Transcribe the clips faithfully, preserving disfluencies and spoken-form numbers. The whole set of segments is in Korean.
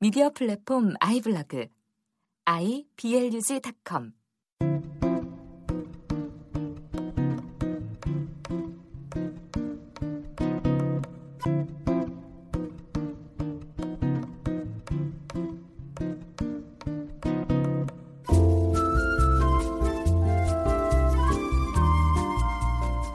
미디어 플랫폼 아이블러그 아이블러그 닷컴.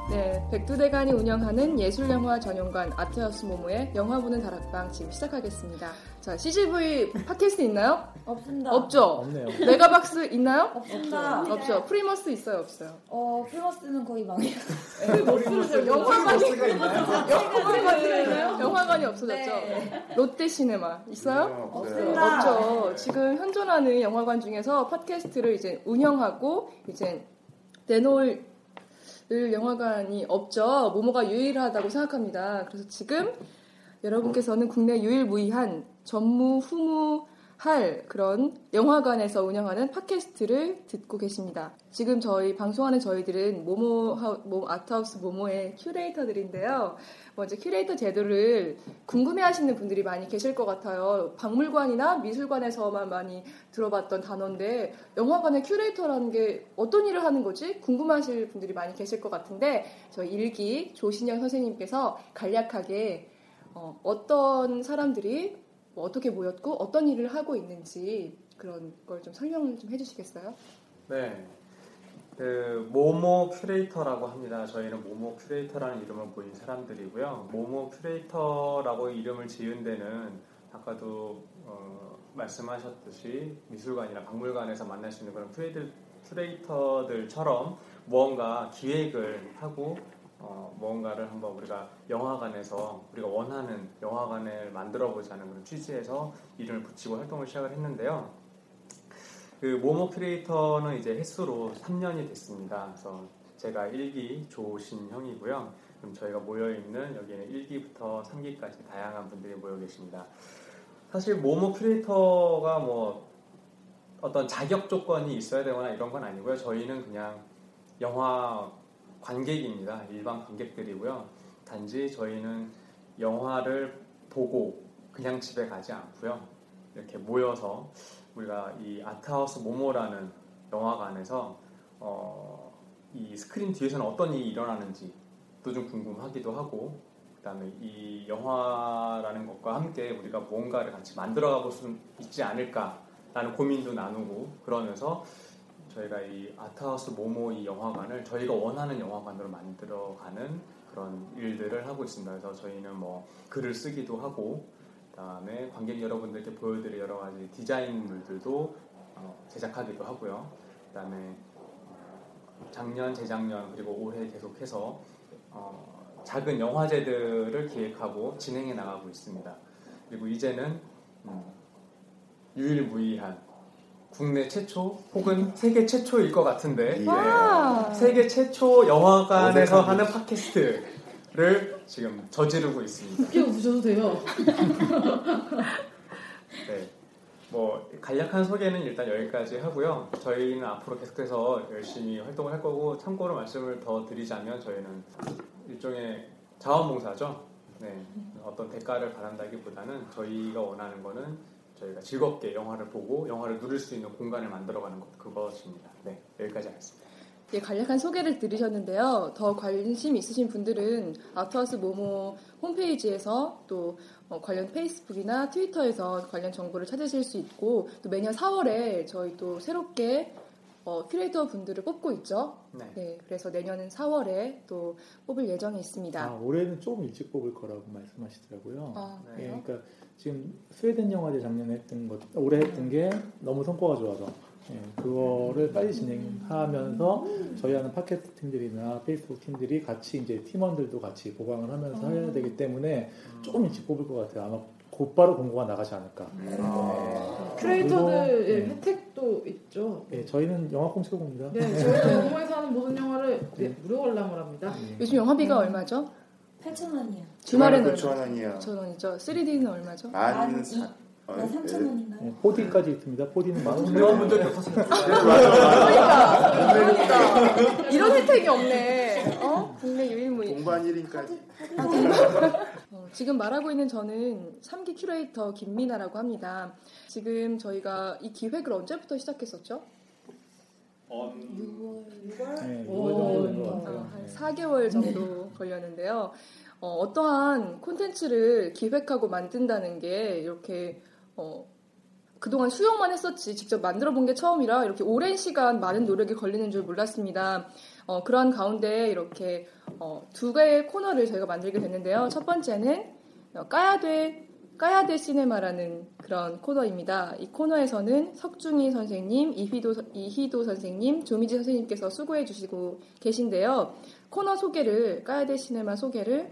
네, 백두대간이 운영하는 예술영화 전용관 아트하우스 모모의 영화 보는 다락방 지금 시작하겠습니다. 자, 씨지브이 팟캐스트 있나요? 없습니다. 없죠? 없네요. 메가박스 있나요? 없습니다. 없죠. 프리머스 있어요? 없어요? 어, 프리머스는 거의 망해요. 프리머스 영화관이 있나요? 영화관이 없어졌죠. 네. 롯데 시네마 있어요? 없습니다. 없죠. 지금 현존하는 영화관 중에서 팟캐스트를 이제 운영하고 이제 내놓을 영화관이 없죠. 모모가 유일하다고 생각합니다. 그래서 지금 여러분께서는 국내 유일무이한 전무, 후무 할 그런 영화관에서 운영하는 팟캐스트를 듣고 계십니다. 지금 저희 방송하는 저희들은 모모 모모 아트하우스 모모의 큐레이터들인데요. 먼저 큐레이터 제도를 궁금해하시는 분들이 많이 계실 것 같아요. 박물관이나 미술관에서만 많이 들어봤던 단어인데 영화관의 큐레이터라는 게 어떤 일을 하는 거지? 궁금하실 분들이 많이 계실 것 같은데 저희 일기 조신영 선생님께서 간략하게 어, 어떤 사람들이 어떻게 모였고 어떤 일을 하고 있는지 그런 걸 좀 설명을 좀 해주시겠어요? 네, 그 모모 큐레이터라고 합니다. 저희는 모모 큐레이터라는 이름을 보인 사람들이고요. 모모 큐레이터라고 이름을 지은 데는 아까도 어, 말씀하셨듯이 미술관이나 박물관에서 만날 수 있는 그런 큐레이터, 큐레이터들처럼 무언가 기획을 하고 어, 무언가를 한번 우리가 영화관에서 우리가 원하는 영화관을 만들어보자는 그런 취지에서 이름을 붙이고 활동을 시작을 했는데요. 그 모모 큐레이터는 이제 횟수로 삼 년이 됐습니다. 그래서 제가 일 기 조신형이고요. 그럼 저희가 모여있는 여기는 일 기부터 삼 기까지 다양한 분들이 모여 계십니다. 사실 모모 큐레이터가 뭐 어떤 자격 조건이 있어야 되거나 이런 건 아니고요. 저희는 그냥 영화 관객입니다. 일반 관객들이고요. 단지 저희는 영화를 보고 그냥 집에 가지 않고요. 이렇게 모여서 우리가 이 아트하우스 모모라는 영화관에서 어, 이 스크린 뒤에서는 어떤 일이 일어나는지도 좀 궁금하기도 하고 그다음에 이 영화라는 것과 함께 우리가 뭔가를 같이 만들어가 볼 수 있지 않을까라는 고민도 나누고 그러면서 저희가 이 아트하우스 모모 이 영화관을 저희가 원하는 영화관으로 만들어가는 그런 일들을 하고 있습니다. 그래서 저희는 뭐 글을 쓰기도 하고 그다음에 관객 여러분들께 보여드릴 여러 가지 디자인물들도 제작하기도 하고요. 그다음에 작년, 재작년 그리고 올해 계속해서 작은 영화제들을 기획하고 진행해 나가고 있습니다. 그리고 이제는 유일무이한 국내 최초 혹은 세계 최초일 것 같은데 예. 세계 최초 영화관에서 하는 팟캐스트를 지금 저지르고 있습니다. 끼어부셔도 돼요. 네, 뭐 간략한 소개는 일단 여기까지 하고요. 저희는 앞으로 계속해서 열심히 활동을 할 거고 참고로 말씀을 더 드리자면 저희는 일종의 자원봉사죠. 네, 어떤 대가를 바란다기보다는 저희가 원하는 거는 저희가 즐겁게 영화를 보고 영화를 누릴 수 있는 공간을 만들어가는 것, 그것입니다. 네, 여기까지 하겠습니다. 예, 간략한 소개를 들으셨는데요. 더 관심 있으신 분들은 아트하우스 모모 홈페이지에서 또 어, 관련 페이스북이나 트위터에서 관련 정보를 찾으실 수 있고 또 매년 사월에 저희 또 새롭게 어, 큐레이터 분들을 뽑고 있죠. 네. 네, 그래서 내년은 사월에 또 뽑을 예정이 있습니다. 아, 올해는 조금 일찍 뽑을 거라고 말씀하시더라고요. 아, 네. 네, 그러니까 지금 스웨덴 영화제 작년에 했던 것, 올해 했던 게 너무 성과가 좋아서 네, 그거를 빨리 진행하면서 저희 하는 팟캐스트 팀들이나 페이스북 팀들이 같이 이제 팀원들도 같이 보강을 하면서 해야 되기 때문에 조금 일찍 뽑을 것 같아요. 아마 곧바로 공고가 나가지 않을까. 아~ 크리에이터들 예, 혜택도 있죠. 예, 저희는 영화공채공입니다. 네, 저희는 공모에서 하는 모든 영화를 네. 무료 관람을 합니다. 네. 요즘 영화비가 음. 얼마죠? 팔천 원이요. 주말에는 구천 원이요. 구천 원이죠. 쓰리디는 얼마죠? 만 사... 만 삼천 원인가요? 네, 포디까지 있습니다. 포디는 만 원. 여러분들 옆에서 그러니까 이런 혜택이 없네. 어? 국내 유일무이. 공반 일 인까지. 아, 어, 지금 말하고 있는 저는 삼기 큐레이터 김미나라고 합니다. 지금 저희가 이 기획을 언제부터 시작했었죠? 유월, 유월? 네, 유월 정도 된 것 같아요. 아, 한 사 개월 정도 네. 걸렸는데요. 어, 어떠한 콘텐츠를 기획하고 만든다는 게 이렇게 어, 그동안 수용만 했었지 직접 만들어 본 게 처음이라 이렇게 오랜 시간 많은 노력이 걸리는 줄 몰랐습니다. 어, 그런 가운데 이렇게 어, 두 개의 코너를 저희가 만들게 됐는데요. 첫 번째는 까야 돼, 까야 돼 시네마라는 그런 코너입니다. 이 코너에서는 석중희 선생님, 이희도, 이희도 선생님, 조민지 선생님께서 수고해 주시고 계신데요. 코너 소개를, 까야 돼 시네마 소개를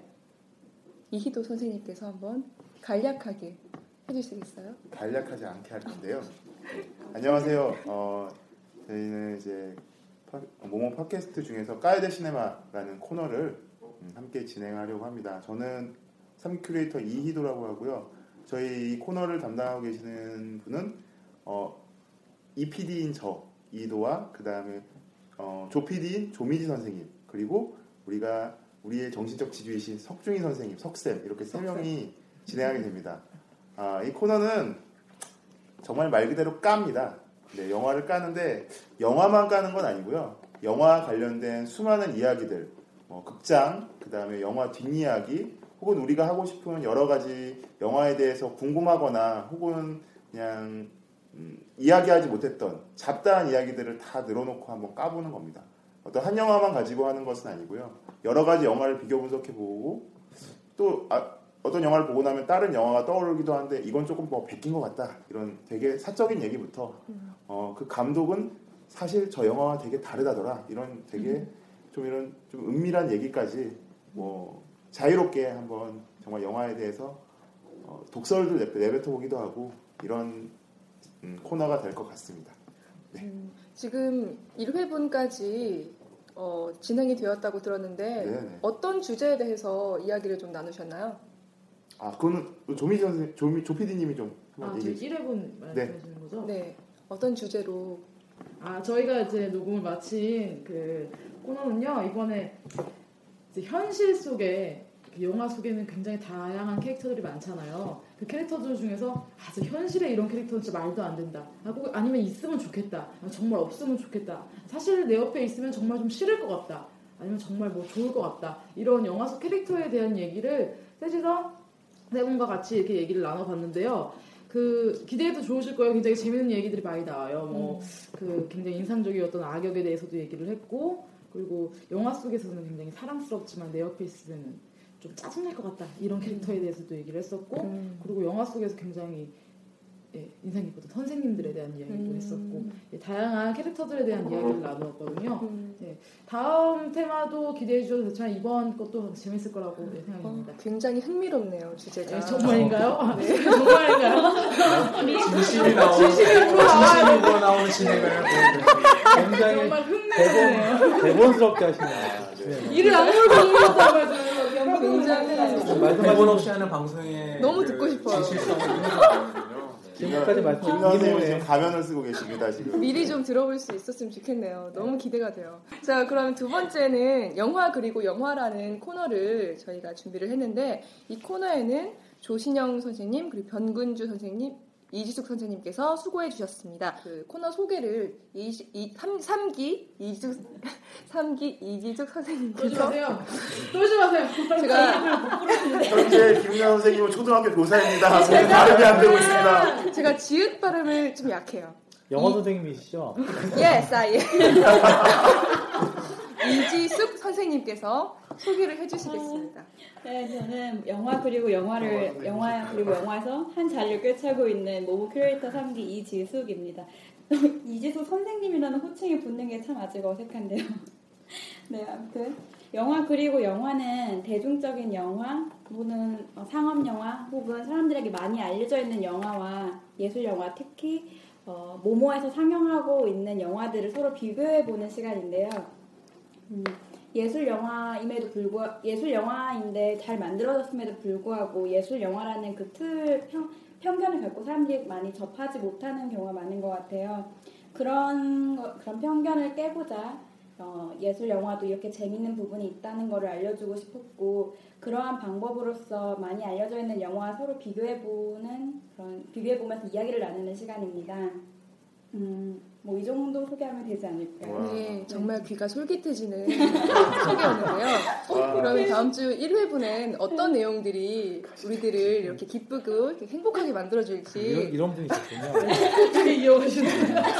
이희도 선생님께서 한번 간략하게 해주시겠어요? 간략하지 않게 할 건데요. 안녕하세요. 어, 저희는 이제 파, 모모 팟캐스트 중에서 까야 돼 시네마라는 코너를 함께 진행하려고 합니다. 저는 삼 큐레이터 이희도라고 하고요. 저희 이 코너를 담당하고 계시는 분은 어, 이피디인 저 이희도와 그 다음에 어, 조피디인 조민지 선생님 그리고 우리가 우리의 정신적 지주이신 석중희 선생님, 석쌤 이렇게 세 명이 진행하게 됩니다. 아, 이 코너는 정말 말 그대로 깝니다. 네, 영화를 까는데 영화만 까는 건 아니고요. 영화 관련된 수많은 이야기들, 어, 극장, 그 다음에 영화 뒷이야기, 혹은 우리가 하고 싶은 여러 가지 영화에 대해서 궁금하거나 혹은 그냥 음, 이야기하지 못했던 잡다한 이야기들을 다 늘어놓고 한번 까보는 겁니다. 어떤 한 영화만 가지고 하는 것은 아니고요. 여러 가지 영화를 비교 분석해보고 또 아, 어떤 영화를 보고 나면 다른 영화가 떠오르기도 한데 이건 조금 뭐 베낀 것 같다. 이런 되게 사적인 얘기부터 어, 그 감독은 사실 저 영화와 되게 다르다더라. 이런 되게 좀 이런 좀 은밀한 얘기까지 뭐 자유롭게 한번 정말 영화에 대해서 어, 독설도 내뱉어 보기도 하고 이런 음, 코너가 될 것 같습니다. 네. 음, 지금 일 회분까지 어, 진행이 되었다고 들었는데 네네. 어떤 주제에 대해서 이야기를 좀 나누셨나요? 아, 그거는 조미 선생, 조미 조피디님이 좀 아, 저희 일 회분 말씀하시는 네. 거죠? 네. 어떤 주제로? 아, 저희가 이제 녹음을 마친 그 코너는요 이번에 이제 현실 속에 영화 속에는 굉장히 다양한 캐릭터들이 많잖아요. 그 캐릭터들 중에서 아, 진짜 현실에 이런 캐릭터는 진짜 말도 안 된다. 아, 꼭 아니면 있으면 좋겠다. 아, 정말 없으면 좋겠다. 사실 내 옆에 있으면 정말 좀 싫을 것 같다. 아니면 정말 뭐 좋을 것 같다. 이런 영화 속 캐릭터에 대한 얘기를 셋이서 세 분과 같이 이렇게 얘기를 나눠봤는데요. 그 기대해도 좋으실 거예요. 굉장히 재밌는 얘기들이 많이 나와요. 뭐 그 굉장히 인상적이었던 악역에 대해서도 얘기를 했고, 그리고 영화 속에서는 굉장히 사랑스럽지만 내 옆에 있으면 좀 짜증날 것 같다 이런 캐릭터에 대해서도 얘기를 했었고 음. 그리고 영화 속에서 굉장히 예, 인상 깊었던 선생님들에 대한 이야기도 음. 했었고 예, 다양한 캐릭터들에 대한 음. 이야기를 나누었거든요. 음. 예, 다음 테마도 기대해 주셔도 괜찮아요. 이번 것도 재밌을 거라고 예, 생각합니다. 어, 굉장히 흥미롭네요 주제가. 예, 정말인가요? 네. 정말인가요? 진심이 나오는 진심으로 나오는 진행을 굉장히 정말 흥미롭네요. 대본스럽게 하시네요. 일을 안 물고 흥미롭다고 말씀. 굉장히 대본 없이 하는 방송에 너무 듣고 싶어요. 지금까지 말씀드린 지금 가면을 쓰고 계십니다. 지금 미리 좀 들어볼 수 있었으면 좋겠네요. 너무 기대가 돼요. 자, 그럼 두 번째는 영화 그리고 영화라는 코너를 저희가 준비를 했는데 이 코너에는 조신영 선생님 그리고 변근주 선생님, 이지숙 선생님께서 수고해 주셨습니다. 그 코너 소개를 이시, 이, 삼, 삼기 이지숙 삼기 이지숙 선생님께서 또지 마세요. 또지 마세요. 제가 현재 김은하 선생님은 초등학교 교사입니다. 제가 발음이 안 되고 있습니다. 제가 지읒 발음을 좀 약해요. 영어 이, 선생님이시죠? Yes, I am. 이지숙 선생님께서 소개를 해주시겠습니다. 어, 네, 저는 영화 그리고 영화를 어, 네. 영화 그리고 영화에서 한 자리를 꿰차고 있는 모모 큐레이터 삼기 이지숙입니다. 이지숙 선생님이라는 호칭이 붙는 게 참 아직 어색한데요. 네, 아무튼 영화 그리고 영화는 대중적인 영화 또는 상업영화 혹은 사람들에게 많이 알려져 있는 영화와 예술영화, 특히 어, 모모에서 상영하고 있는 영화들을 서로 비교해보는 시간인데요. 음, 예술영화임에도 불구하고 예술영화인데 잘 만들어졌음에도 불구하고 예술영화라는 그 틀 편견을 갖고 사람들이 많이 접하지 못하는 경우가 많은 것 같아요. 그런, 거, 그런 편견을 깨보자 어, 예술 영화도 이렇게 재밌는 부분이 있다는 걸 알려주고 싶었고, 그러한 방법으로서 많이 알려져 있는 영화와 서로 비교해보는 그런 비교해보면서 이야기를 나누는 시간입니다. 음, 뭐 이 정도 소개하면 되지 않을까요? 네, 정말 귀가 솔깃해지는 소개였는데요. 그럼 다음 주 일 회분엔 어떤 내용들이 우리들을 이렇게 기쁘고 이렇게 행복하게 만들어줄지. 이런, 이런 분이 있었군요. 되게 이어오시네.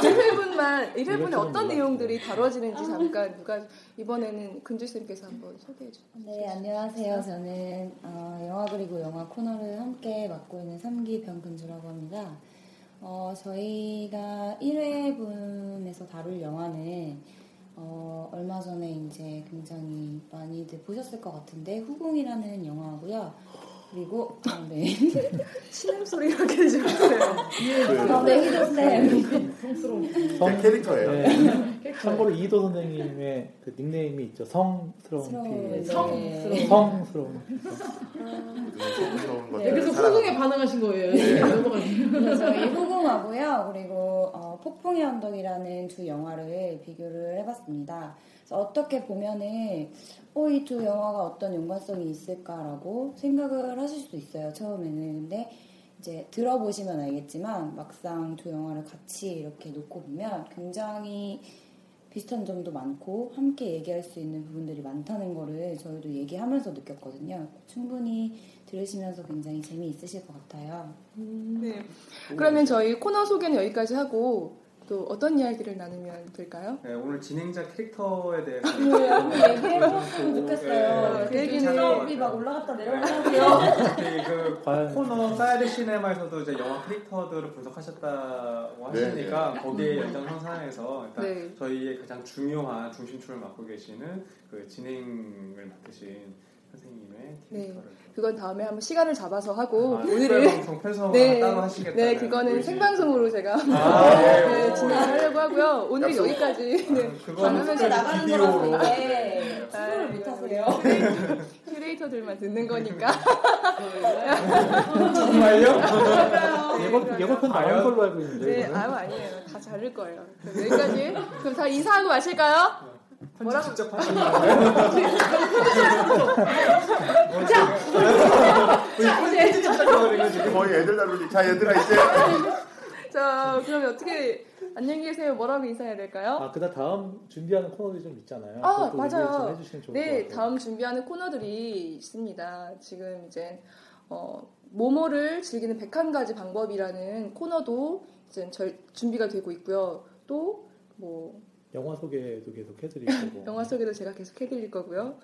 일 회분만, 일 회분에 어떤 내용들이 다뤄지는지 잠깐 누가, 이번에는 근주쌤께서 한번 소개해주세요. 네, 안녕하세요. 저는 어, 영화 그리고 영화 코너를 함께 맡고 있는 삼 기 변근주라고 합니다. 어, 저희가 일 회분에서 다룰 영화는, 어, 얼마 전에 이제 굉장히 많이들 보셨을 것 같은데, 후궁이라는 영화고요. 그리고, 아, 네. 신음소리가 계셨어요. 아, 네, 희도 쌤. 성스러운 캐릭터예요. 네. 참고로 이희도 선생님의 그 닉네임이 있죠. 성스러운. 성스러운. 성스러운. 여기서 후궁에 반응하신 거예요. 네. 네, 저희 후궁하고요. 그리고 어, 폭풍의 언덕이라는 두 영화를 비교를 해봤습니다. 그래서 어떻게 보면은 어, 이 두 영화가 어떤 연관성이 있을까라고 생각을 하실 수도 있어요. 처음에는. 근데 이제 들어보시면 알겠지만 막상 두 영화를 같이 이렇게 놓고 보면 굉장히 비슷한 점도 많고 함께 얘기할 수 있는 부분들이 많다는 거를 저희도 얘기하면서 느꼈거든요. 충분히 들으시면서 굉장히 재미있으실 것 같아요. 음, 네. 그러면 저희 코너 소개는 여기까지 하고 또 어떤 이야기를 나누면 될까요? 네, 오늘 진행자 캐릭터에 대해서 얘기해보면 좋겠어요. 그 얘기는 작업이 막 올라갔다 내려가고요. 그 코너 사이드 시네마에서도 이제 영화 캐릭터들을 분석하셨다고 하시니까 네. 거기에 연장선상에서 일단 네. 저희의 가장 중요한 중심축을 맡고 계시는 그 진행을 맡으신 선생님의 캐릭터를. 네. 그건 다음에 한번 시간을 잡아서 하고 아, 오늘은 네, 따로 하시겠다는 네, 그거는 의지. 생방송으로 제가 아, 네, 네, 진행하려고 하고요. 오늘 약속. 여기까지. 아, 네, 방송에 나가는 거라서 네, 수고를 못 하세요. 큐레이터들만 듣는 거니까. 정말요? 예고편 예고편 나온 걸로 알고 있는데. 네, 아유 아니에요. 다 자를 거예요. 그럼 여기까지. 그럼 다 인사하고 마실까요? 뭐라고 직접 하시는 거예요? 자, 이제 지금 거의 애들 다루니. 자, 얘들아 이제. 자, 그러면 어떻게 안녕히 계세요. 뭐라고 인사해야 될까요? 아, 그다 다음 준비하는 코너들이 좀 있잖아요. 아, 맞아요. 네, 다음 준비하는 코너들이 있습니다. 지금 이제 어, 모모를 즐기는 백한 가지 방법이라는 코너도 이제 절, 준비가 되고 있고요. 또 뭐. 영화 소개도 계속 해드릴 거고. 영화 소개도 제가 계속 해드릴 거고요.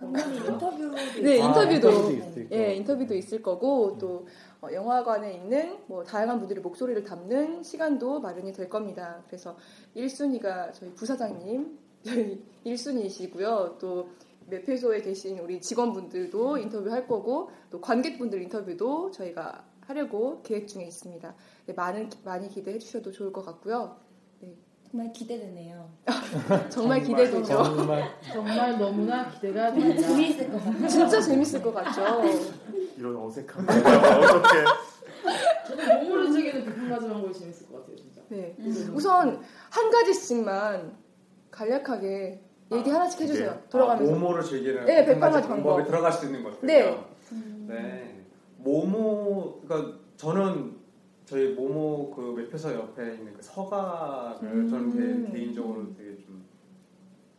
인터뷰도. 네, 인터뷰도. 아, 인터뷰도 있을 예, 거. 인터뷰도 있을 거고 음. 또 어, 영화관에 있는 뭐 다양한 분들의 목소리를 담는 시간도 마련이 될 겁니다. 그래서 일 순위가 저희 부사장님, 저희 일 순위이시고요. 또 매표소에 계신 우리 직원분들도 인터뷰할 거고 또 관객분들 인터뷰도 저희가 하려고 계획 중에 있습니다. 네, 많은 많이 기대해 주셔도 좋을 것 같고요. 네. 정말 기대되네요. 정말 기대되죠. 정말, 정말 너무나 기대가 됩니다. 재미있을 것 같아요. 진짜 재밌을 것 같죠. 이런 어색함. 어떻게? 저도 몸으로 즐기는 백한 가지만 보기 재밌을 것 같아요, 진짜. 네. 음. 우선 한 가지씩만 간략하게 얘기 하나씩 해주세요. 아, 돌아가면서. 아, 모모를 즐기는 네, 백한 가지 방법에 들어갈 수 있는 것 같아요. 네. 음. 네. 모모, 그러니까 저는. 저희 모모 그 매표소 옆에 있는 그 서가를 음. 저는 개, 개인적으로 되게 좀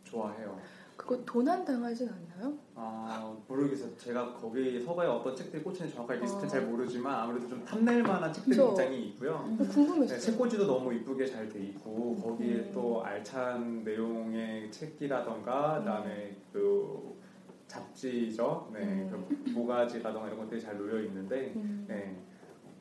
좋아해요. 그거 도난 당하진 않나요? 아 모르겠어요. 제가 거기 서가에 어떤 책들이 꽂히는지 정확하게 리스트는 아. 잘 모르지만 아무래도 좀 탐낼만한 책들이 그쵸? 굉장히 있고요. 궁금했어요. 네, 책꽂이도 너무 이쁘게 잘 돼 있고 거기에 음. 또 알찬 내용의 책이라던가 그다음에 그 잡지죠. 네, 음. 그 모가지라던가 이런 것들이 잘 놓여 있는데 음. 네,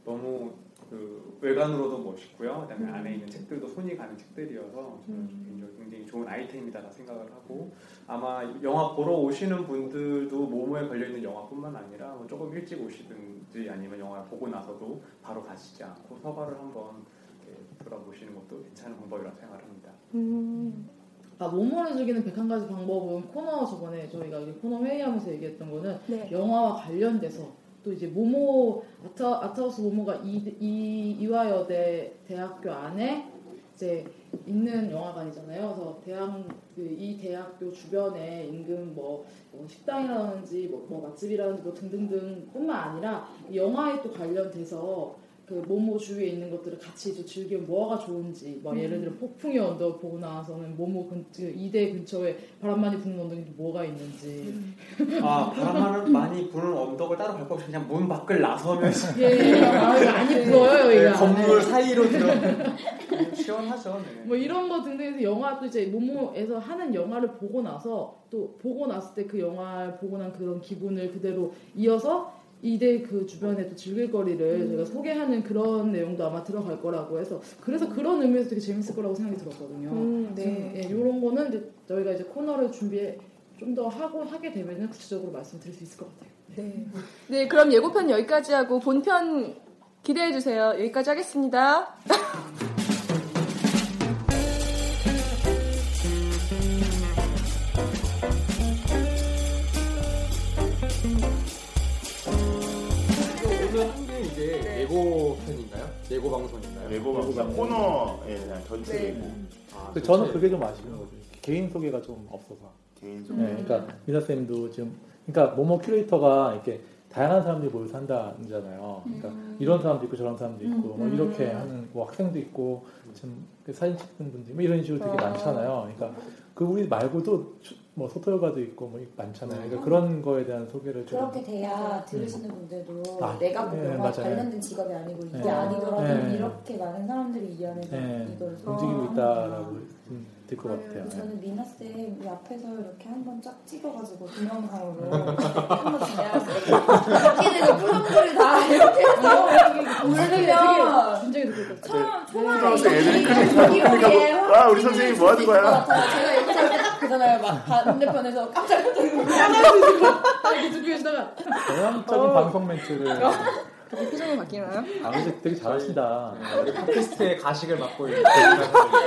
너무 그 외관으로도 멋있고요. 그다음에 음. 안에 있는 책들도 손이 가는 책들이어서 음. 굉장히 좋은 아이템이다라고 생각을 하고, 아마 영화 보러 오시는 분들도 모모에 걸려있는 영화뿐만 아니라 조금 일찍 오시든지 아니면 영화 보고 나서도 바로 가시지 않고 서가를 한번 돌아보시는 것도 괜찮은 방법이라고 생각합니다. 음. 아, 모모를 즐기는 백한 가지 방법은 코너, 저번에 저희가 코너 회의하면서 얘기했던 거는 네. 영화와 관련돼서 또 이제 모모 아트, 아트하우스 모모가 이, 이, 이화여대 대학교 안에 이제 있는 영화관이잖아요. 그래서 대학, 이 대학교 주변에 인근 뭐, 뭐 식당이라든지 뭐, 뭐 맛집이라든지 뭐 등등등뿐만 아니라 영화에 또 관련돼서 그 모모 주위에 있는 것들을 같이 좀 즐기면 뭐가 좋은지, 뭐 음. 예를 들어 폭풍의 언덕 보고 나서는 모모 근, 그 이대 근처에 바람 많이 부는 언덕이 뭐가 있는지. 아, 바람 많이 부는 언덕을 따로 밟고 그냥 문 밖을 나서면서. 예, 바람이 많이 불어요 여기가. 네, 건물 사이로 들어. 시원하죠. 네. 뭐 이런 거 등등해서 영화 또 이제 모모에서 하는 영화를 보고 나서 또 보고 났을 때 그 영화 보고 난 그런 기분을 그대로 이어서. 이대 그 주변에 또 즐길 거리를 제가 음. 소개하는 그런 내용도 아마 들어갈 거라고 해서, 그래서 그런 의미에서 되게 재밌을 거라고 생각이 들었거든요. 음, 네. 예, 이런 거는 이제 저희가 이제 코너를 준비해 좀 더 하고 하게 되면은 구체적으로 말씀드릴 수 있을 것 같아요. 네. 네, 그럼 예고편 여기까지 하고 본편 기대해 주세요. 여기까지 하겠습니다. 예고 편인가요? 예고 방송인가요? 예고 방송 코너에 대한 전체 네. 예고. 아, 전체 저는 그게 좀 아쉬운 거죠. 개인 소개가 좀 없어서. 개인 소개. 네, 그러니까 미사 쌤도 지금, 그러니까 모모 큐레이터가 이렇게 다양한 사람들이 모여서 한다잖아요. 그러니까 음. 이런 사람도 있고 저런 사람도 있고 음. 뭐 이렇게 하는 뭐 학생도 있고 지금 사진 찍는 분들 뭐 이런 식으로 되게 아. 많잖아요. 그러니까 그 우리 말고도. 뭐 소설가도 있고 뭐 많잖아요. 그러니까 음. 그런 거에 대한 소개를 좀 그렇게 돼야 들으시는 음. 분들도 아, 내가 보고 네, 관련된 직업이 아니고 이게 네. 아니더라도 네. 이렇게 많은 사람들이 이 안에서 네. 이걸 움직이고 있다라고 들 것 같아요. 저는 미나 쌤이 앞에서 이렇게 한번 쫙 찍어가지고 동영상으로 한번 진행했어요. 끼리고 뿌렁거리 다 이렇게 해서 올리면 굉장히 느꼈어요. 처음 처음에 애들이 그러니까 와 우리 선생님 뭐 하는 거야? 제가 이렇게 그잖아요. 막 반대편에서 깜짝 놀라고 이렇게 듣고 계시다가 전형적인 어. 방송 멘트를 그렇게 표정이 바뀌나요? 아 근데 되게 잘하시다. 우리 팟캐스트의 가식을 맡고 있는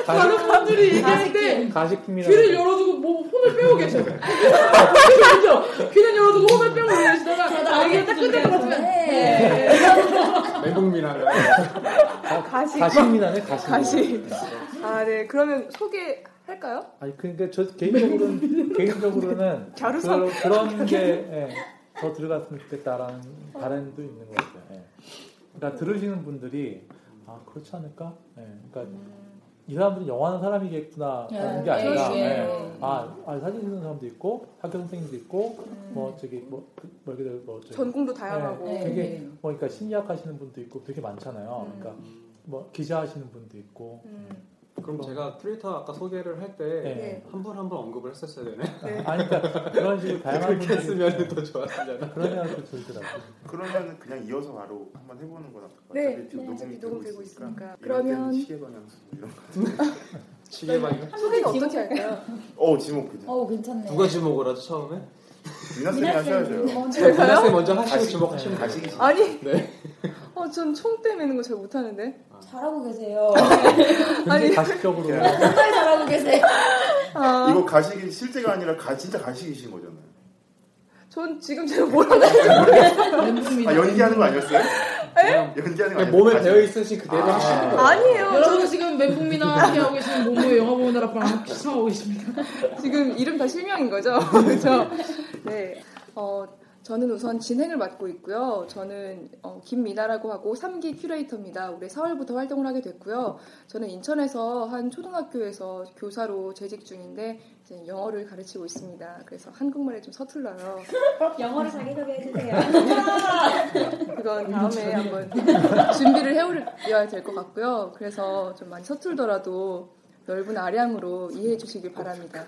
다른 분들이 얘기하는데 가식팀이라고 귀를 열어주고 뭐 혼을 빼고 계셔요. 그렇죠? 귀는 열어주고 혼을 빼고 계시다가 자기가 딱 끝에 들었으면 네. 매국민하네. 가식. 가식민하네. 가식. 가식. 아 네. 그러면 소개. 할까요? 아니 그러니까 저 개인적으로는 개인적으로는 그런, 그런 게 더 예, 들어갔으면 좋겠다라는 바람도 있는 것 같아요. 예. 그러니까 들으시는 분들이 아 그렇지 않을까? 예, 그러니까 이 사람들은 영화하는 사람이겠구나라는 예, 게 아니라 예, 아, 아 사진 찍는 사람도 있고 학교 선생님도 있고 음. 뭐 저기 뭐 뭐 이렇게 뭐 저기, 전공도 다양하고 예, 되게 네. 뭐 그러니까 심리학 하시는 분도 있고 되게 많잖아요. 음. 그러니까 뭐 기자 하시는 분도 있고. 음. 그럼 뭐. 제가 트위터 아까 소개를 할 때 한 분 한 분 네. 언급을 했었어야 되네. 네. 아니 그러니까 그런 식으로 다양한 그렇게 했으면 더 좋았잖아. 그러면 또 좋더라고. 그러면 그냥 이어서 바로 한번 해보는 건 어떨까요? 네, 녹음이 녹음되고 있으니까. 그러면 시계 방향수 이런 거. 시계 방향. 소개는 어떻게 할까요? 어 지목 괜찮아. 어 괜찮네. 누가 지목을 하죠 처음에? 미나 쌤이 하셔야죠. 미나 쌤 먼저 하시고 지목하시면 가시겠죠. 아니. 네. 어, 전 총 때매는 거 잘 못하는데. 잘하고 계세요. 아니 가식적으로. 정말 잘하고 계세요. 아. 이거 가식이 실제가 아니라 가, 진짜 가식이신 거잖아요. 전 지금 제가 모르겠어요. 아, 연기하는 거 아니었어요? 네? 연기하는 거 아니었어요? 몸에 배어 있으신 그대로 아. 하시는 거예요. 아니에요. 여러분 지금 멘붕이나 함께하고 계시는 모모의 영화 보는 나라랑 시청하고 계십니다. 지금 이름 다 실명인 거죠? 그렇죠? 네. 어. 저는 우선 진행을 맡고 있고요. 저는 어, 김미나라고 하고 삼 기 큐레이터입니다. 올해 사월부터 활동을 하게 됐고요. 저는 인천에서 한 초등학교에서 교사로 재직 중인데 이제 영어를 가르치고 있습니다. 그래서 한국말에 좀 서툴러요. 영어로 자기소개해주세요. 그건 다음에 한번 준비를 해오려야 될 것 같고요. 그래서 좀 많이 서툴더라도 넓은 아량으로 이해해 주시길 바랍니다.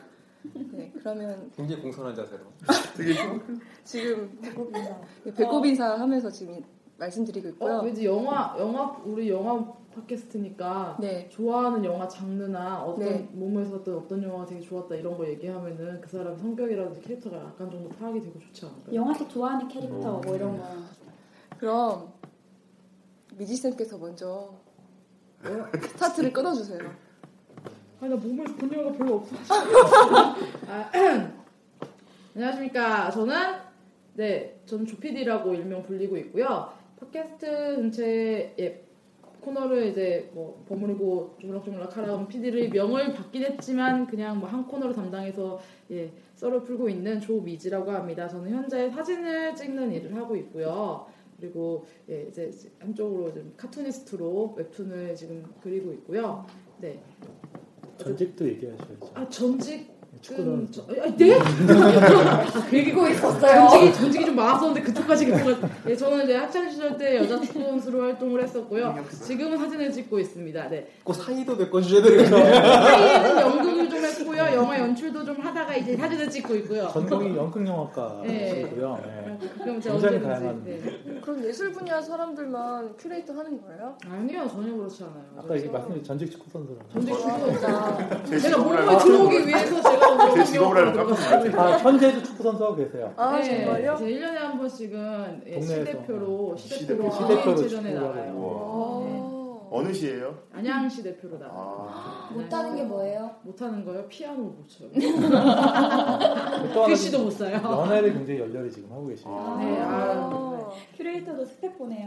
네, 그러면 굉장히 공손한 자세로 지금 배꼽 인사 하면서 지금 말씀드리고 있고요. 어, 왠지 영화, 영화 우리 영화 팟캐스트니까 네. 좋아하는 영화 장르나 어떤 네. 몸에서 어떤, 어떤 영화가 되게 좋았다 이런 거 얘기하면은 그 사람 성격이라든지 캐릭터가 약간 정도 파악이 되고 좋지 않을까요? 영화 속 좋아하는 캐릭터 어. 뭐 이런 거. 그럼 미지쌤께서 먼저 스타트를 끊어주세요. 아니 나 몸에서 본 영화가 별로 없어. 아, 안녕하십니까. 저는 네, 저는 조피디라고 일명 불리고 있고요. 팟캐스트 전체 예, 코너를 이제 뭐 버무리고 조물락조물락하라는 피디를 명을 받긴 했지만 그냥 뭐 한 코너를 담당해서 예, 썰을 풀고 있는 조미지라고 합니다. 저는 현재 사진을 찍는 일을 하고 있고요. 그리고 예, 이제 한쪽으로 좀 카투니스트로 웹툰을 지금 그리고 있고요. 네. 전직도 얘기하셔야죠. 아 전직. 축구는 저, 아, 네? 아, 그리고 있었어요. 전직이, 전직이 좀 많았었는데 그쪽까지 계속. 예, 저는 이제 학창 시절 때 여자 축구 선수로 활동을 했었고요. 지금은 사진을 찍고 있습니다. 네. 그 사이도 몇 건 주제들이죠. 사이에는 연극을 좀 했고요, 영화 연출도 좀 하다가 이제 사진을 찍고 있고요. 전공이 연극영화과고요. 네. 네. 그럼 제가 언제든지. 네. 그럼 예술 분야 사람들만 큐레이터 하는 거예요? 아니요, 전혀 그렇지 않아요. 아까 그래서... 말씀드린 전직 축구 선수라. 전직 축구 선수. 제가 몸에 들어오기 위해서 제가 제 직업을 깜빡했어요. 아, 현재도 축구 선수하고 계세요. 아, 네, 정말요? 제 일 년에 한 번씩은 예, 시대표로 시대표로 시대표전에 나가요. 어느 시예요? 안양시 대표로 나가요. 아. 못하는 게 뭐예요? 못하는 거요? 피아노 못 쳐요. 글씨도 못 써요. 연애를 굉장히 열렬히 지금 하고 계십니다. 아. 네, 아. 큐레이터도 스펙 보네요.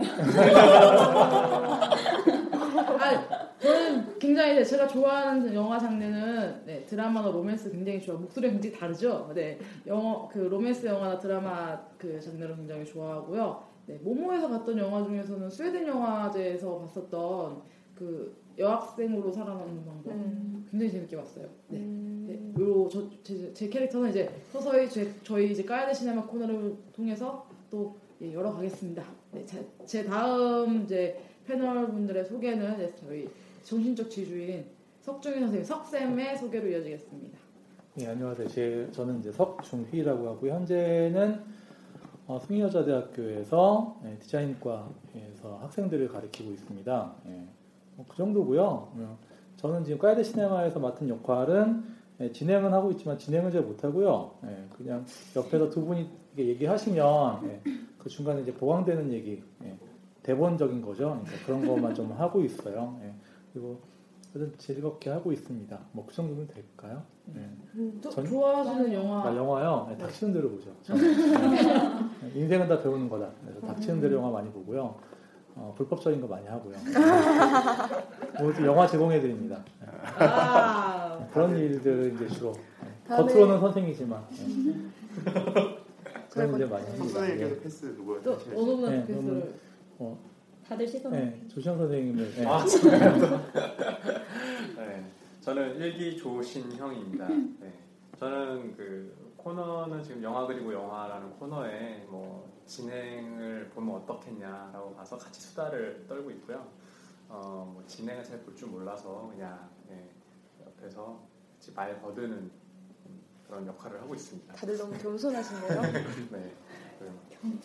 아, 저는 굉장히 제가 좋아하는 영화 장르는 네, 드라마나 로맨스 굉장히 좋아. 목소리가 굉장히 다르죠. 네, 영어 그 로맨스 영화나 드라마 그 장르를 굉장히 좋아하고요. 네, 모모에서 봤던 영화 중에서는 스웨덴 영화제에서 봤었던 그 여학생으로 살아남는 방법 음. 굉장히 재밌게 봤어요. 네, 음. 네 요 저 제 제 캐릭터는 이제 서서히 제, 저희 이제 까야대 시네마 코너를 통해서 또 예, 열어가겠습니다. 네, 제, 제 다음 이제 패널분들의 소개는 저희 정신적 지주인 석중희 선생님, 석쌤의 소개로 이어지겠습니다. 네, 안녕하세요. 제, 저는 이제 석중희라고 하고 현재는 어, 승희여자대학교에서 예, 디자인과에서 학생들을 가르치고 있습니다. 예, 뭐 그 정도고요. 예. 저는 지금 까야대 시네마에서 맡은 역할은 예, 진행은 하고 있지만 진행은 잘 못하고요. 예, 그냥 옆에서 두 분이 얘기하시면 예, 그 중간에 이제 보강되는 얘기 예, 대본적인 거죠. 그러니까 그런 것만 좀 하고 있어요. 예. 그리고 즐겁게 하고 있습니다. 뭐 그 정도면 될까요? 예. 음, 전... 좋아하시는 영화? 아, 영화요? 네, 닥치는 대로 보죠. 네. 인생은 다 배우는 거다. 그래서 닥치는 대로 영화 많이 보고요. 어, 불법적인 거 많이 하고요. 오늘도 영화 제공해드립니다. 아~ 그런 일들을 이제 주로 네. 겉으로는 선생이지만 네. 그런 일들 많이 합니다. 선생님께서 예. 패스 누구예요? 또 어느 분한테 네, 패스를? 너무, 어, 다들 시선. 네, 조신영 선생님을. 네. 아, 네, 저는 일기 조신형입니다. 네, 저는 그 코너는 지금 영화 그리고 영화라는 코너에 뭐 진행을 보면 어떻겠냐라고 봐서 같이 수다를 떨고 있고요. 어, 뭐 진행을 잘 볼 줄 몰라서 그냥 네, 옆에서 같이 말 거드는 그런 역할을 하고 있습니다. 다들 너무 겸손하신데요? 네.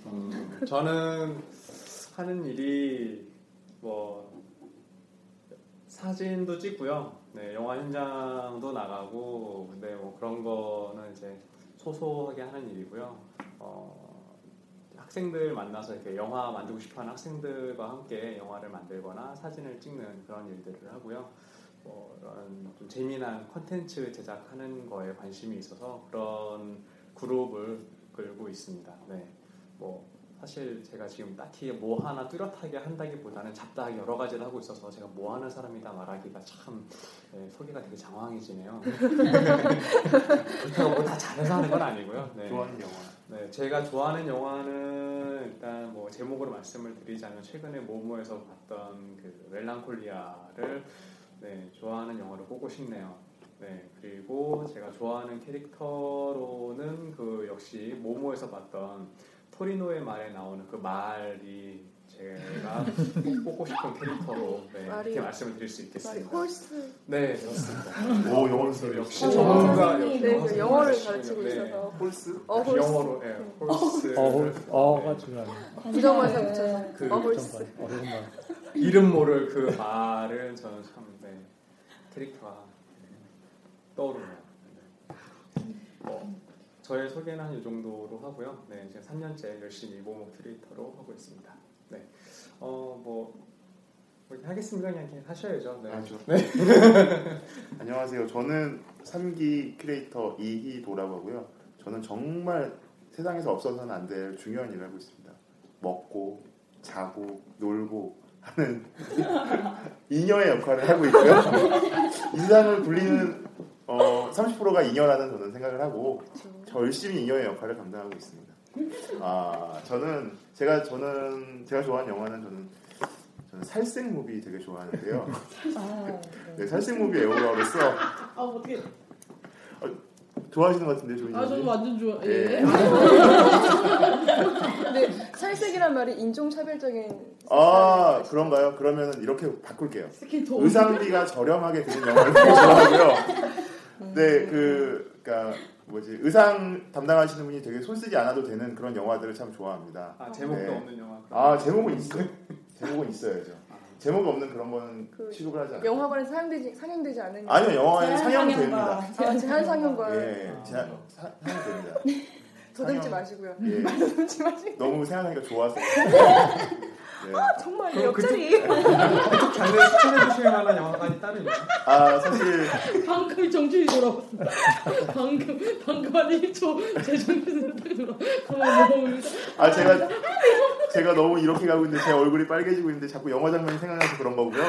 음, 저는. 하는 일이 뭐 사진도 찍고요, 네 영화 현장도 나가고, 근데 뭐 그런 거는 이제 소소하게 하는 일이고요. 어, 학생들 만나서 이렇게 영화 만들고 싶어하는 학생들과 함께 영화를 만들거나 사진을 찍는 그런 일들을 하고요. 뭐 이런 좀 재미난 콘텐츠 제작하는 거에 관심이 있어서 그런 그룹을 끌고 있습니다. 네, 뭐. 사실 제가 지금 딱히 뭐 하나 뚜렷하게 한다기보다는 잡다하게 여러 가지를 하고 있어서 제가 뭐 하는 사람이다 말하기가 참 네, 소개가 되게 장황해지네요. 그렇다고 뭐 다 잘해서 하는 건 아니고요. 네. 좋아하는 영화. 네, 제가 좋아하는 영화는 일단 뭐 제목으로 말씀을 드리자면 최근에 모모에서 봤던 그 멜랑콜리아를 네, 좋아하는 영화로 보고 싶네요. 네, 그리고 제가 좋아하는 캐릭터로는 그 역시 모모에서 봤던 토리노의 말에 나오는 그 말이 제가 뽑고 싶은 캐릭터로 네, 이렇게 말씀을 드릴 수 있겠습니다. 홀스. 네, 맞습니다. 오, 영어로 소리 역시 전문가 네, 네, 영어를 가르치고 네, 있어서 홀스. 어, 홀스. 영어로 예, 네, 홀스. 어가 중요하네. 부정어에서 붙여서 그 홀스. 이름 모를 그 말은 저는 참 네, 캐릭터가 떠오르네요. 어, 저의 소개는 한 이 정도로 하고요. 네, 제가 삼 년째 열심히 모모 크리에이터로 하고 있습니다. 네, 어, 뭐, 뭐 하겠습니다. 그냥, 그냥 하셔야죠. 네. 아니죠. 네. 안녕하세요. 저는 삼 기 크리에이터 이희도라고 하고요. 저는 정말 세상에서 없어서는 안 될 중요한 일을 하고 있습니다. 먹고, 자고, 놀고 하는 잉여의 역할을 하고 있고요. 이 세상을 불리는 어, 삼십 퍼센트가 잉여라는 저는 생각을 하고 저 열심히 잉여의 역할을 감당하고 있습니다. 아, 저는 제가 저는 제가 좋아하는 영화는 저는 저는 살색 무비 되게 좋아하는데요. 아, 네. 네, 살색 무비 애호가로서 아, 어떻게 아, 좋아하시는 것 같은데 조민지. 아, 저는 완전 좋아. 예. 네. 근데 살색이란 말이 인종차별적인. 아, 그런가요? 그러면은 이렇게 바꿀게요. 의상비가 저렴하게 드는 영화를 좋아하고요. 네, 그 그러니까 뭐지 의상 담당하시는 분이 되게 손쓰지 않아도 되는 그런 영화들을 참 좋아합니다. 아, 제목도 네. 없는 영화. 아, 제목은 있어요. 제목은 있어야죠. 제목이 없는 그런 거는 그 취급을 하지 않아요. 영화관에 상영되지 상영되지 않는. 아니요, 영화관에 상영됩니다. 아, 제한 상영관. 예, 제한 상영됩니다. 더듬지 마시고요. 예. 더듬지 마시고. 너무 생각하니까 좋아서. 네. 아, 정말 옆자리 그쪽 장르 추천해 주실 만한 영화관이 따로 있나요? 아, 사실 방금 정신이 돌아왔습니다. 방금 방금 한 일 초 제 정신으로 딱 돌아. 아, 제가 제가 너무 이렇게 가고 있는데 제 얼굴이 빨개지고 있는데 자꾸 영화 장면이 생각나서 그런 거고요.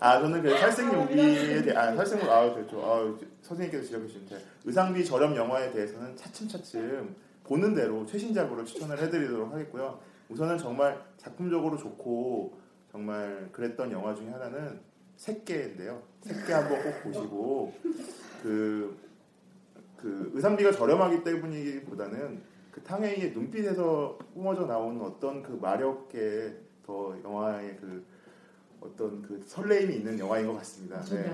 아, 저는 그 탈색 무비에 대해 아 탈색 무비 아 그렇죠. 아, 선생님께서 지적해 주신 데 의상비 저렴 영화에 대해서는 차츰차츰 보는 대로 최신작으로 추천을 해드리도록 하겠고요. 우선은 정말 작품적으로 좋고 정말 그랬던 영화 중에 하나는 색, 계인데요. 색, 계 한번 꼭 보시고 그, 그 의상비가 저렴하기 때문이기보다는 그 탕웨이의 눈빛에서 뿜어져 나오는 어떤 그 마력에 더 영화의 그 어떤 그 설레임이 있는 영화인 것 같습니다. 네.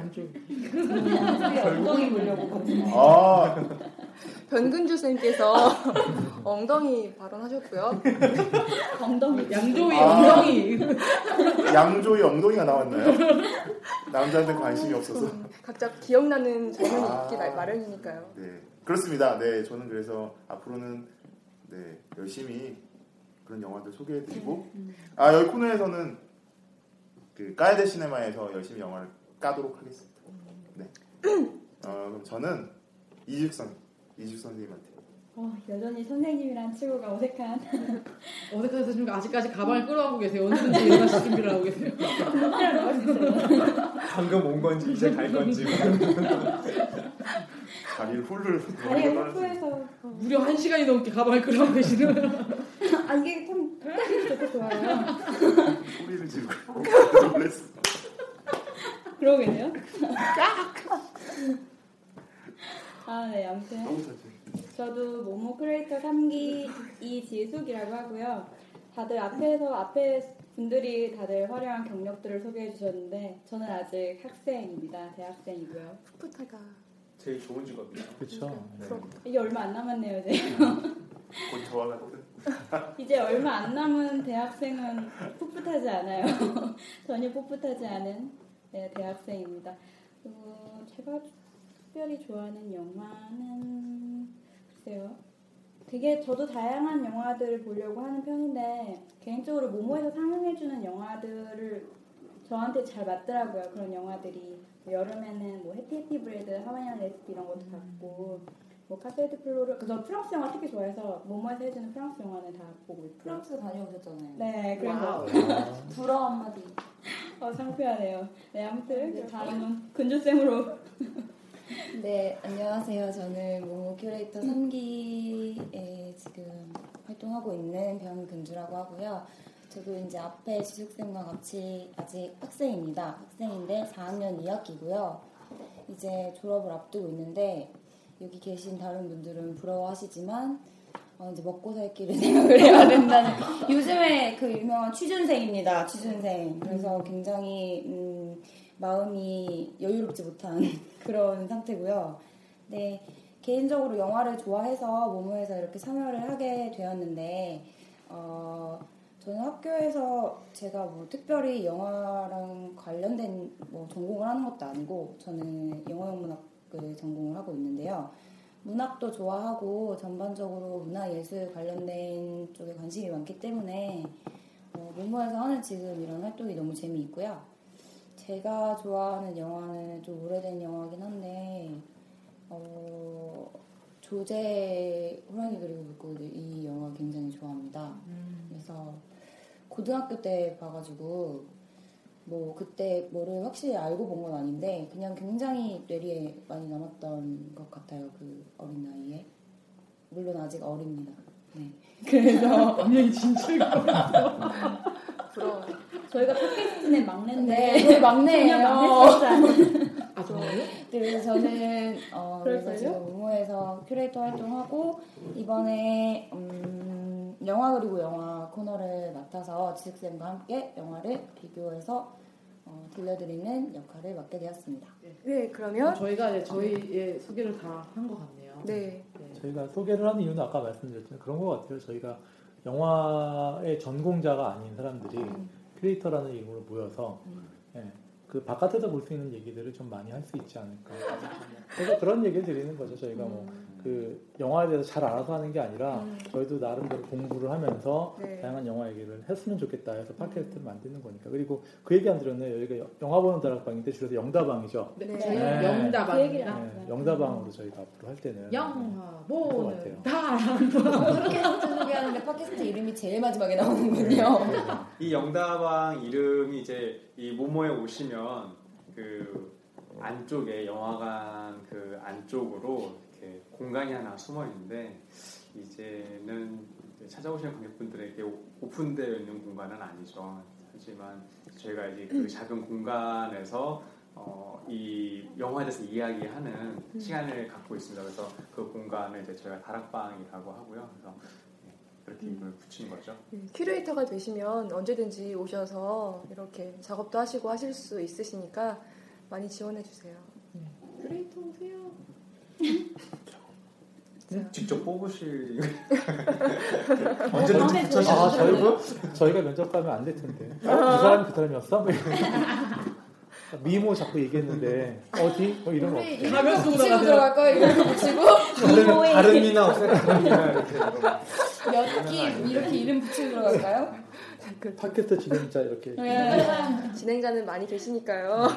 엉덩이 물려고. 아, 변근주 쌤께서 엉덩이 발언하셨고요. 엉덩이 양조위 엉덩이. 아, 양조위 엉덩이가 나왔나요? 남자한테 관심이 없어서. 각자 기억나는 장면이 아, 있기 마련이니까요. 네, 그렇습니다. 네, 저는 그래서 앞으로는 네 열심히 그런 영화들 소개해드리고 아 여기 코너에서는. 그 까야대 시네마에서 열심히 영화를 까도록 하겠습니다. 네. 어, 그럼 저는 이지숙 선 이지숙 선생님한테. 어, 여전히 선생님이란 친구가 어색한. 어색해서 지금 아직까지 가방을 끌어안고 계세요. 언제든지 일어나실 준비를 하고 계세요. 방금 온 건지 이제 갈 건지. 다리를 훌훌. 다리를 훌훌해서. 무려 한 시간이 넘게 가방을 끌어안고 계시는. 아, 이게 참 되게 좋아요. 소리를 지르고 놀랬어. 그러겠네요. 아, 네, 아무튼 저도 모모 크리에이터 삼 기 이지숙이라고 하고요. 다들 앞에서 앞에 분들이 다들 화려한 경력들을 소개해 주셨는데 저는 아직 학생입니다. 대학생이고요. 풋풋하다. 제일 좋은 직업이에요. 그렇죠. 네. 이게 얼마 안 남았네요, 이제. 곧 저하거든. 이제 얼마 안 남은 대학생은 풋풋하지 않아요. 전혀 풋풋하지 않은 네, 대학생입니다. 어, 제가 특별히 좋아하는 영화는 글쎄요. 되게 저도 다양한 영화들을 보려고 하는 편인데 개인적으로 모모에서 상영해주는 영화들을 저한테 잘 맞더라고요. 그런 영화들이 여름에는 뭐 해피해피 브레드, 하와이안 레시피 이런 것도 봤고. 뭐 카페드 플로르, 저 프랑스 영화 특히 좋아해서 모모에서 해주는 프랑스 영화는 다 보고 있고 프랑스 다녀오셨잖아요. 네, 그래서 불어 한마디. 어, 창피하네요. 네, 아무튼 다음은 근조쌤으로. 네, 안녕하세요. 저는 모모 큐레이터 삼 기에 지금 활동하고 있는 변근주라고 하고요. 저도 이제 앞에 지숙쌤과 같이 아직 학생입니다. 학생인데 사 학년 이 학기고요. 이제 졸업을 앞두고 있는데 여기 계신 다른 분들은 부러워하시지만 아, 이제 먹고 살 길을 생각을 해야 된다는. 요즘에 그 유명한 취준생입니다. 취준생. 그래서 굉장히 음, 마음이 여유롭지 못한 그런 상태고요. 네, 개인적으로 영화를 좋아해서 모모에서 이렇게 참여를 하게 되었는데 어, 저는 학교에서 제가 뭐 특별히 영화랑 관련된 뭐 전공을 하는 것도 아니고 저는 영어영문학을 전공을 하고 있는데요. 문학도 좋아하고 전반적으로 문화예술 관련된 쪽에 관심이 많기 때문에 어, 모모에서 하는 지금 이런 활동이 너무 재미있고요. 제가 좋아하는 영화는 좀 오래된 영화긴 한데 어, 조제 호랑이 그리고 물고기들 이 영화 굉장히 좋아합니다. 음. 그래서 고등학교 때 봐가지고 뭐 그때 뭐를 확실히 알고 본 건 아닌데 그냥 굉장히 뇌리에 많이 남았던 것 같아요. 그 어린 나이에. 물론 아직 어립니다. 네. 그래서 분명히 진실 같아요. 부러워. 저희가 팟캐스트의 막내인데 네, 막내예요. 아, 그래요? 그래서 저는 어, 그래서 지금 모모에서 큐레이터 활동하고 이번에 음, 영화 그리고 영화 코너를 맡아서 지숙쌤과 함께 영화를 비교해서 어, 들려드리는 역할을 맡게 되었습니다. 네, 그러면 어, 저희가 이제 저희의 소개를 다 한 것 같네요. 네. 네. 저희가 소개를 하는 이유는 아까 말씀드렸지만 그런 것 같아요. 저희가 영화의 전공자가 아닌 사람들이 음. 크리에이터라는 이름으로 모여서 음. 네, 그 바깥에서 볼 수 있는 얘기들을 좀 많이 할 수 있지 않을까. 그래서 그런 얘기를 드리는 거죠. 저희가 음. 뭐 그 영화에 대해서 잘 알아서 하는 게 아니라 음. 저희도 나름대로 공부를 하면서 네. 다양한 영화 얘기를 했으면 좋겠다 해서 팟캐스트를 만드는 거니까. 그리고 그 얘기 안 들었네요. 여기가 영화 보는 다락방인데 줄여서 영다방이죠. 네, 네. 네. 영다방. 그 얘기를 안 네. 영다방으로 저희가 앞으로 할 때는 영화 보는 다락방. 팟캐스트 소개하는데 팟캐스트 이름이 제일 마지막에 나오는군요. 네. 이 영다방 이름이 이제 이 모모에 오시면 그 안쪽에 영화관 그 안쪽으로 이렇게 공간이 하나 숨어 있는데 이제는 찾아오시는 관객분들에게 오픈되어 있는 공간은 아니죠. 하지만 저희가 이제 그 작은 공간에서 어, 이 영화에 대해서 이야기하는 음. 시간을 갖고 있습니다. 그래서 그 공간을 이제 저희가 다락방이라고 하고요. 그래서 그렇게 이름을 붙인 거죠. 음, 큐레이터가 되시면 언제든지 오셔서 이렇게 작업도 하시고 하실 수 있으시니까 많이 지원해 주세요. 네. 큐레이터 오세요. 직접 뽑으실 언제든지 붙여주시죠. 아, 저희가 저희가 면접 가면 안 될 텐데. 이 사람이 그 사람이었어? 미모 자꾸 얘기했는데 어디? 뭐 이런 거. 가면 쓰고 들어갈 거야. 이렇게 붙이고 미모에 다른 미나 없어요. 몇 끼 이렇게 이름 붙이고 들어갈까요? 팟캐스트 진행자 이렇게. 진행자는 많이 계시니까요.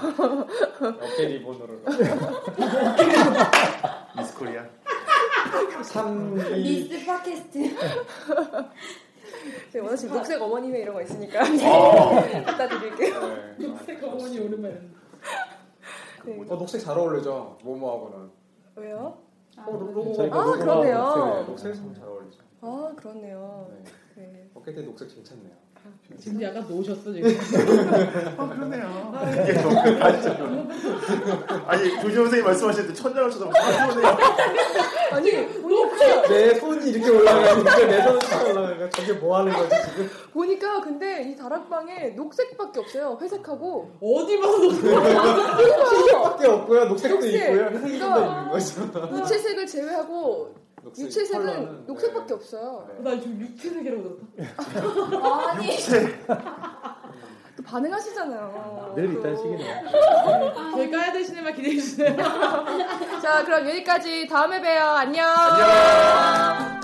어깨 리본으로. 미스 코리아. 삼, 이. 미스 팟캐스트. 워낙 지금 녹색 어머니회 이런 거 있으니까 갖다 드릴게요. 네, 녹색 어머니 오랜만에. 네. 어, 녹색 잘 어울리죠? 모모하고는. 왜요? 어, 로고. 아, 그렇네요. 녹색 잘 어울리죠. 아, 그렇네요. 네. 어깨대 녹색 괜찮네요. 지금 약간 놓으셨어 지금. 아 그러네요. 이게 정말 아니 조지호 선생님 말씀하실 때 천장을 쳐다보고 아니 보니까 내 손이 이렇게 올라가니까 내 손이 이렇게 올라가니까 저게 뭐 하는 거지 지금? 보니까 근데 이 다락방에 녹색밖에 없어요. 회색하고 어디 봐서 녹색밖에 없고요. 녹색도 녹색. 있고요. 회색이 좀 더 있는 거죠. 유채색을 제외하고. 녹색, 유채색은 컬러는, 녹색밖에 네. 없어요. 네. 나 지금 육채색이라고 들었다. 아니. 육색. 그 반응하시잖아요. 늘 있다는 식이네요. 저희 까야 될 시네마 기대해주세요. 자, 그럼 여기까지 다음에 봬요. 안녕. 안녕.